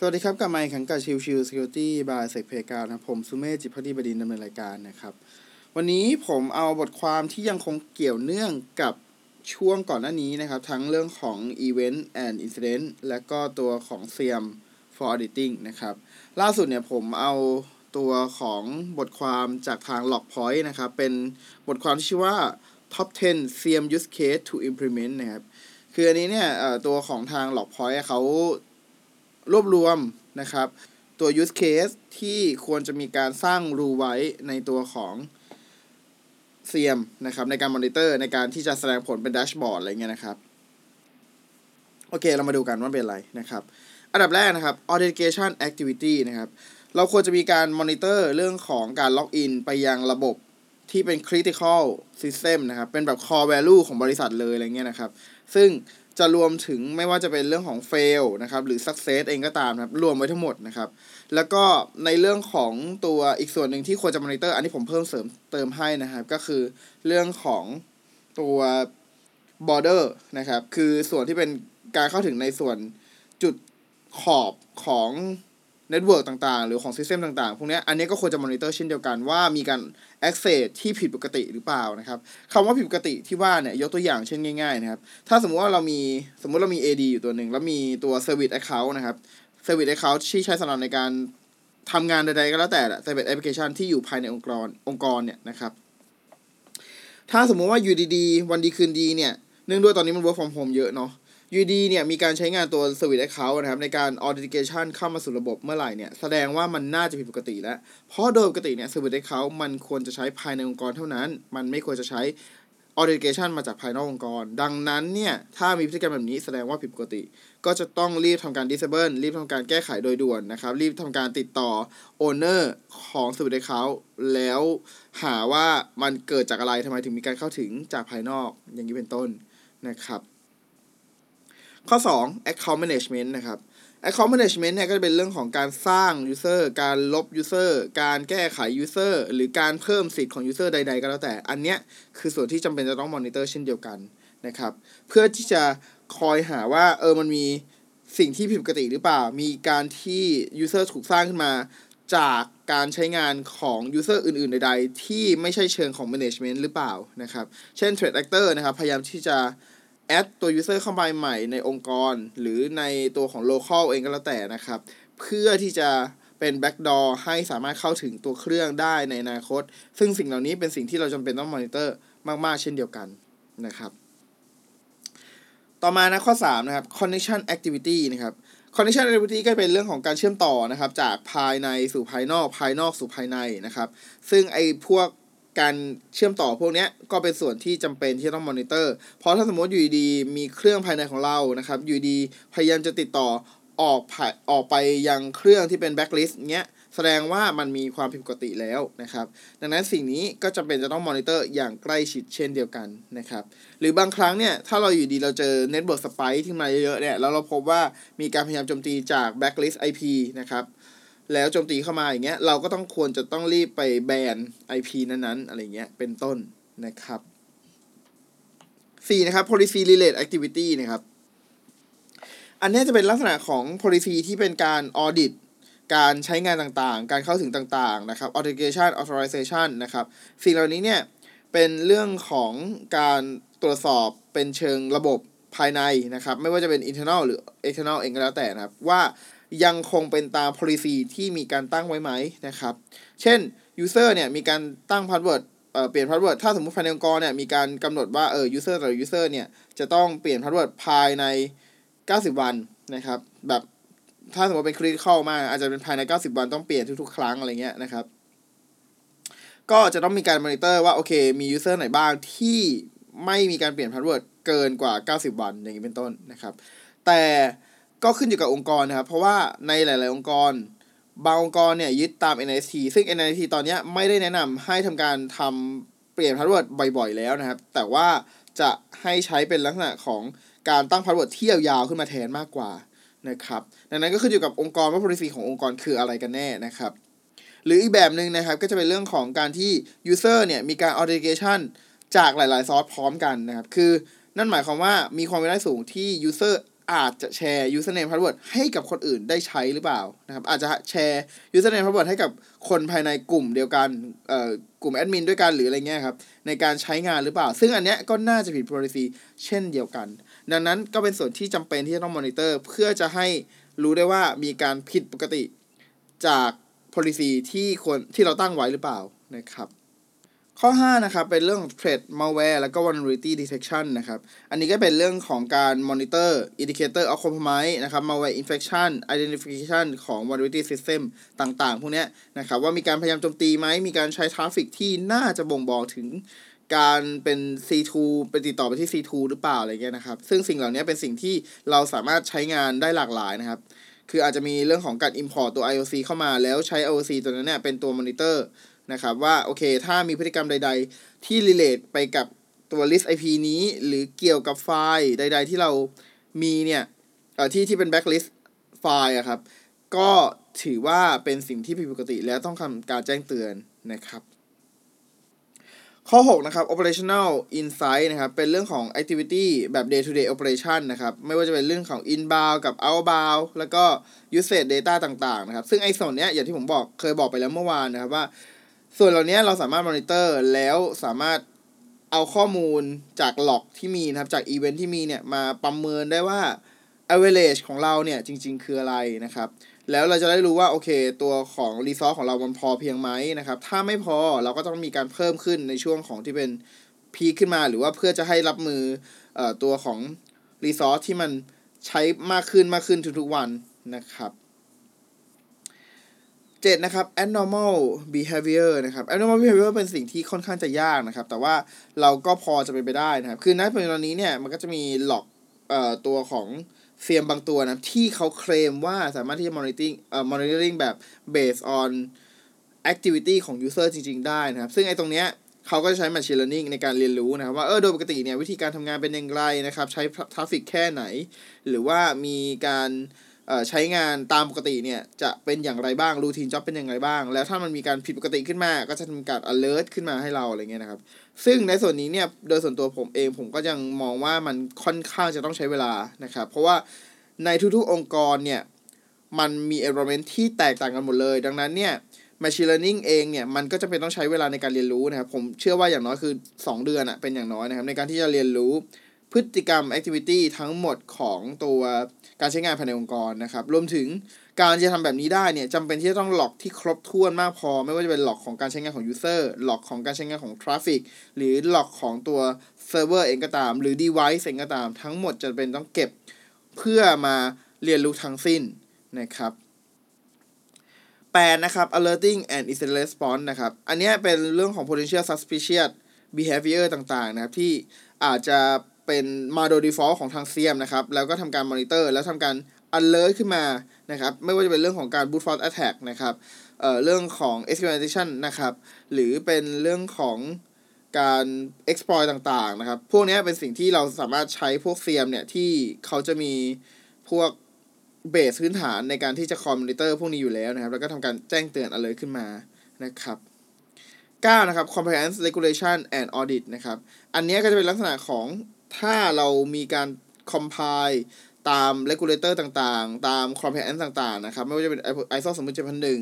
สวัสดีครับกับไมค์ขังกับชิว Security by SecPlayground นะครับผมสุเมธจิตรภัทรีบดินทร์ดำเนินรายการนะครับวันนี้ผมเอาบทความที่ยังคงเกี่ยวเนื่องกับช่วงก่อนหน้านี้นะครับทั้งเรื่องของ Event and Incident และก็ตัวของ SIEM for Auditing นะครับล่าสุดเนี่ยผมเอาตัวของบทความจากทาง Logpoint นะครับเป็นบทความที่ชื่อว่า Top 10 SIEM Use Case to Implement นะครับคืออันนี้เนี่ยตัวของทาง Logpoint เขารวบรวมนะครับตัว use case ที่ควรจะมีการสร้าง rule ไว้ในตัวของ SIEM นะครับในการ monitor ในการที่จะแสดงผลเป็น dashboard อะไรเงี้ยนะครับโอเคเรามาดูกันว่าเป็นอะไรนะครับอันดับแรกนะครับ authentication activity นะครับเราควรจะมีการ monitor เรื่องของการ log in ไปยังระบบที่เป็น critical system นะครับเป็นแบบ core value ของบริษัทเลยอะไรเงี้ยนะครับซึ่งจะรวมถึงไม่ว่าจะเป็นเรื่องของ fail นะครับหรือ success เองก็ตามนะครับรวมไว้ทั้งหมดนะครับแล้วก็ในเรื่องของตัวอีกส่วนหนึ่งที่ควรจะ monitor อันนี้ผมเพิ่มเสริมเติมให้นะครับก็คือเรื่องของตัว border นะครับคือส่วนที่เป็นการเข้าถึงในส่วนจุดขอบของ network ต่างๆหรือของ system ต่างๆพวกนี้อันนี้ก็ควรจะ monitor เช่นเดียวกันว่ามีการ access ที่ผิดปกติหรือเปล่านะครับคำว่าผิดปกติที่ว่าเนี่ยยกตัวอย่างเช่นง่ายๆนะครับถ้าสมมติว่าเรามี AD อยู่ตัวหนึ่งแล้วมีตัว service account นะครับ service account ที่ใช้สำหรับในการทำงานใดๆก็แล้วแต่ service application ที่อยู่ภายในองค์กรเนี่ยนะครับถ้าสมมติว่าอยู่ดีๆวันดีคืนดีเนี่ยเนื่องด้วยตอนนี้มัน work from home เยอะเนาะUD เนี่ยมีการใช้งานตัว Service Account นะครับในการ Authentication เข้ามาสู่ระบบเมื่อไหร่เนี่ยแสดงว่ามันน่าจะผิดปกติแล้วเพราะโดยปกติเนี่ย Service Account มันควรจะใช้ภายในองค์กรเท่านั้นมันไม่ควรจะใช้ Authentication มาจากภายนอกองค์กรดังนั้นเนี่ยถ้ามีพฤติกรรมแบบนี้แสดงว่าผิดปกติก็จะต้องรีบทำการ Disable รีบทำการแก้ไขโดยด่วนนะครับรีบทำการติดต่อ Owner ของ Service Account แล้วหาว่ามันเกิดจากอะไรทำไมถึงมีการเข้าถึงจากภายนอกอย่างนี้เป็นต้นนะครับข้อ 2 account management นะครับ account management เนี่ยก็จะเป็นเรื่องของการสร้าง user การลบ user การแก้ไข user หรือการเพิ่มสิทธิ์ของ user ใดๆก็แล้วแต่อันเนี้ยคือส่วนที่จำเป็นจะต้อง monitor เช่นเดียวกันนะครับเพื่อที่จะคอยหาว่ามันมีสิ่งที่ผิดปกติหรือเปล่ามีการที่ user ถูกสร้างขึ้นมาจากการใช้งานของ user อื่นๆใดๆที่ไม่ใช่เชิงของ management หรือเปล่านะครับเช่น threat actor นะครับพยายามที่จะแอดตัว user เข้าไปใหม่ในองค์กรหรือในตัวของ local เองก็แล้วแต่นะครับเพื่อที่จะเป็น backdoor ให้สามารถเข้าถึงตัวเครื่องได้ในอนาคตซึ่งสิ่งเหล่านี้เป็นสิ่งที่เราจำเป็นต้อง monitor มากๆเช่นเดียวกันนะครับต่อมานะข้อ 3 นะครับ connection activity นะครับ connection activity ก็เป็นเรื่องของการเชื่อมต่อนะครับจากภายในสู่ภายนอกภายนอกสู่ภายในนะครับซึ่งไอ้พวกการเชื่อมต่อพวกนี้ก็เป็นส่วนที่จำเป็นที่ต้องมอนิเตอร์เพราะถ้าสมมติอยู่ดีมีเครื่องภายในของเรานะครับอยู่ดีพยายามจะติดต่อออกไปยังเครื่องที่เป็นแบ็คลิสต์เงี้ยแสดงว่ามันมีความผิดปกติแล้วนะครับดังนั้นสิ่งนี้ก็จำเป็นจะต้องมอนิเตอร์อย่างใกล้ชิดเช่นเดียวกันนะครับหรือบางครั้งเนี่ยถ้าเราอยู่ดีเราเจอ Network Spike ที่มาเยอะๆเนี่ยแล้วเราพบว่ามีการพยายามโจมตีจากแบ็คลิสต์ IP นะครับแล้วโจมตีเข้ามาอย่างเงี้ยเราก็ควรจะต้องรีบไปแบน IP นั้นๆอะไรเงี้ยเป็นต้นนะครับ4นะครับ policy related activity นะครับอันนี้จะเป็นลักษณะของ policy ที่เป็นการ audit การใช้งานต่างๆการเข้าถึงต่างๆนะครับ authentication authorization นะครับสิ่งเหล่านี้เนี่ยเป็นเรื่องของการตรวจสอบเป็นเชิงระบบภายในนะครับไม่ว่าจะเป็น internal หรือ external เองก็แล้วแต่นะครับว่ายังคงเป็นตาม policy ที่มีการตั้งไว้ไหมนะครับเช่น user เนี่ยมีการตั้ง password เปลี่ยน password ถ้าสมมุติภายในองค์กรเนี่ยมีการกำหนดว่าuser แต่ละ user เนี่ยจะต้องเปลี่ยน password ภายใน90วันนะครับแบบถ้าสมมุติเป็น critical มากอาจจะเป็นภายใน90วันต้องเปลี่ยนทุกๆครั้งอะไรเงี้ยนะครับก็จะต้องมีการ monitor ว่าโอเคมี user ไหนบ้างที่ไม่มีการเปลี่ยน password เกินกว่า90วันอย่างนี้เป็นต้นนะครับแต่ก็ขึ้นอยู่กับองค์กรนะครับเพราะว่าในหลายๆองค์กรบางองค์กรเนี่ยยึดตาม NIST ซึ่ง NIST ตอนนี้ไม่ได้แนะนำให้ทำการเปลี่ยนพาสเวิร์ดบ่อยๆแล้วนะครับแต่ว่าจะให้ใช้เป็นลักษณะของการตั้งพาสเวิร์ดที่ยาวๆขึ้นมาแทนมากกว่านะครับดังนั้นก็ขึ้นอยู่กับองค์กรว่า policy ขององค์กรคืออะไรกันแน่นะครับหรืออีกแบบนึงนะครับก็จะเป็นเรื่องของการที่ user เนี่ยมีการ authentication จากหลายๆซอร์สพร้อมกันนะครับคือนั่นหมายความว่ามีความเป็นไปได้สูงที่ user อาจจะแชร์ username password ให้กับคนอื่นได้ใช้หรือเปล่านะครับอาจจะแชร์ username password ให้กับคนภายในกลุ่มเดียวกันกลุ่มแอดมินด้วยกันหรืออะไรเงี้ยครับในการใช้งานหรือเปล่าซึ่งอันเนี้ยก็น่าจะผิด policy เช่นเดียวกันดังนั้นก็เป็นส่วนที่จำเป็นที่จะต้อง monitor เพื่อจะให้รู้ได้ว่ามีการผิดปกติจาก policy ที่เราตั้งไว้หรือเปล่านะครับข้อ5นะครับเป็นเรื่อง threat malware แล้วก็ vulnerability detection นะครับอันนี้ก็เป็นเรื่องของการ monitor indicator of compromise นะครับ malware infection identification ของ vulnerability system ต่างๆพวกนี้นะครับว่ามีการพยายามโจมตีไหมมีการใช้ traffic ที่น่าจะบ่งบอกถึงการเป็น C2 ไปติดต่อไปที่ C2 หรือเปล่าอะไรเงี้ยนะครับซึ่งสิ่งเหล่านี้เป็นสิ่งที่เราสามารถใช้งานได้หลากหลายนะครับคืออาจจะมีเรื่องของการ import ตัว IOC เข้ามาแล้วใช้ IOC ตัวนั้นเนี่ยเป็นตัว monitorนะครับว่าโอเคถ้ามีพฤติกรรมใดๆที่ relate ไปกับตัว list IP นี้หรือเกี่ยวกับไฟล์ใดๆที่เรามีเนี่ยที่เป็น blacklist ไฟล์อะครับก็ถือว่าเป็นสิ่งที่ผิดปกติแล้วต้องทำการแจ้งเตือนนะครับข้อ6นะครับ operational insight นะครับเป็นเรื่องของ activity แบบ day to day operation นะครับไม่ว่าจะเป็นเรื่องของ inbound กับ outbound แล้วก็ usage data ต่างๆนะครับซึ่งไอ้ส่วนเนี้ยอย่างที่ผมเคยบอกไปแล้วเมื่อวานนะครับว่าส่วนเหล่านี้เราสามารถมอนิเตอร์แล้วสามารถเอาข้อมูลจากล็อกที่มีนะครับจากอีเวนท์ที่มีเนี่ยมาประเมินได้ว่า average ของเราเนี่ยจริงๆคืออะไรนะครับแล้วเราจะได้รู้ว่าโอเคตัวของ resource ของเรามันพอเพียงไหมนะครับถ้าไม่พอเราก็ต้องมีการเพิ่มขึ้นในช่วงของที่เป็น peak ขึ้นมาหรือว่าเพื่อจะให้รับมือตัวของ resource ที่มันใช้มากขึ้นทุกๆวันนะครับ7นะครับ abnormal behavior นะครับ abnormal behavior เป็นสิ่งที่ค่อนข้างจะยากนะครับแต่ว่าเราก็พอจะเป็นไปได้นะครับคือณปัจจุบันนี้เนี่ยมันก็จะมีหลอกตัวของ SIEM บางตัวนะที่เขาเคลมว่าสามารถที่จะ monitoring แบบ based on activity ของ user จริงๆได้นะครับซึ่งไอ้ตรงเนี้ยเขาก็จะใช้ machine learning ในการเรียนรู้นะครับว่าโดยปกติเนี่ยวิธีการทำงานเป็นอย่างไรนะครับใช้ traffic แค่ไหนหรือว่ามีการใช้งานตามปกติเนี่ยจะเป็นอย่างไรบ้างรูทีนจ็อบเป็นอย่างไรบ้างแล้วถ้ามันมีการผิดปกติขึ้นมาก็จะทำการ alert ขึ้นมาให้เราอะไรเงี้ยนะครับซึ่งในส่วนนี้เนี่ยโดยส่วนตัวผมเองผมก็ยังมองว่ามันค่อนข้างจะต้องใช้เวลานะครับเพราะว่าในทุกๆองค์กรเนี่ยมันมี environment ที่แตกต่างกันหมดเลยดังนั้นเนี่ย machine learning เองเนี่ยมันก็จะเป็นต้องใช้เวลาในการเรียนรู้นะครับผมเชื่อว่าอย่างน้อยคือ2เดือนอะเป็นอย่างน้อยนะครับในการที่จะเรียนรู้พฤติกรรม activity ทั้งหมดของตัวการใช้งานภายในองค์กรนะครับรวมถึงการจะทำแบบนี้ได้เนี่ยจำเป็นที่จะต้องล็อกที่ครบถ้วนมากพอไม่ว่าจะเป็นล็อกของการใช้งานของ user ล็อกของการใช้งานของ traffic หรือล็อกของตัว server เองก็ตามหรือ device เองก็ตามทั้งหมดจะเป็นต้องเก็บเพื่อมาเรียนรู้ทั้งสิ้นนะครับ8นะครับ alerting and incident response นะครับอันนี้เป็นเรื่องของ potential suspicious behavior ต่างๆนะครับที่อาจจะเป็นมาโดย default ของทาง SIEM นะครับแล้วก็ทำการ monitor แล้วทำการ alert ขึ้นมานะครับไม่ว่าจะเป็นเรื่องของการ brute force attack นะครับเรื่องของ exploitation นะครับหรือเป็นเรื่องของการ exploit ต่างๆนะครับพวกนี้เป็นสิ่งที่เราสามารถใช้พวก SIEM เนี่ยที่เขาจะมีพวก base พื้นฐานในการที่จะ monitor พวกนี้อยู่แล้วนะครับแล้วก็ทำการแจ้งเตือน alert ขึ้นมานะครับ9นะครับ compliance regulation and audit นะครับอันนี้ก็จะเป็นลักษณะของถ้าเรามีการ compile ตาม regulator ต่างๆตาม compliance ต่างๆนะครับไม่ว่าจะเป็น ISO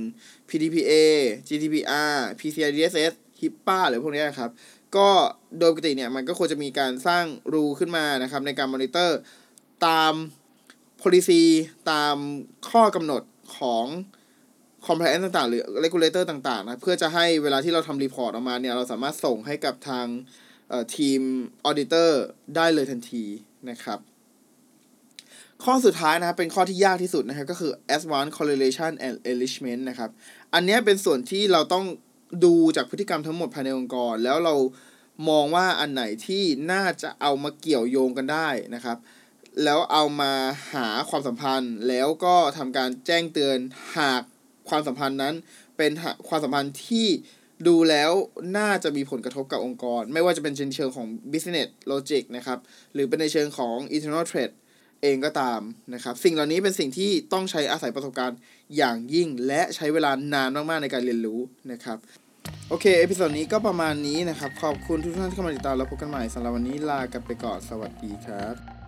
27001 PDPA GDPR PCI DSS HIPAA หรือพวกนี้นะครับก็โดยปกติเนี่ยมันก็ควรจะมีการสร้าง rule ขึ้นมานะครับในการ monitor ตาม policy ตามข้อกำหนดของ compliance ต่างๆหรือ regulator ต่างๆนะเพื่อจะให้เวลาที่เราทำ report ออกมาเนี่ยเราสามารถส่งให้กับทางทีม auditor ได้เลยทันทีนะครับข้อสุดท้ายนะครับเป็นข้อที่ยากที่สุดนะครับก็คือ advanced correlation and enrichment นะครับอันนี้เป็นส่วนที่เราต้องดูจากพฤติกรรมทั้งหมดภายในองค์กรแล้วเรามองว่าอันไหนที่น่าจะเอามาเกี่ยวโยงกันได้นะครับแล้วเอามาหาความสัมพันธ์แล้วก็ทำการแจ้งเตือนหากความสัมพันธ์นั้นเป็นความสัมพันธ์ที่ดูแล้วน่าจะมีผลกระทบกับองค์กรไม่ว่าจะเป็นเชิงของ business logic นะครับหรือเป็นในเชิงของ internal threat เองก็ตามนะครับสิ่งเหล่านี้เป็นสิ่งที่ต้องใช้อาศัยประสบการณ์อย่างยิ่งและใช้เวลานานมากๆในการเรียนรู้นะครับโอเคเอพิโซดนี้ก็ประมาณนี้นะครับขอบคุณทุกท่านที่เข้ามาติดตามแล้วพบกันใหม่สำหรับวันนี้ลากันไปก่อนสวัสดีครับ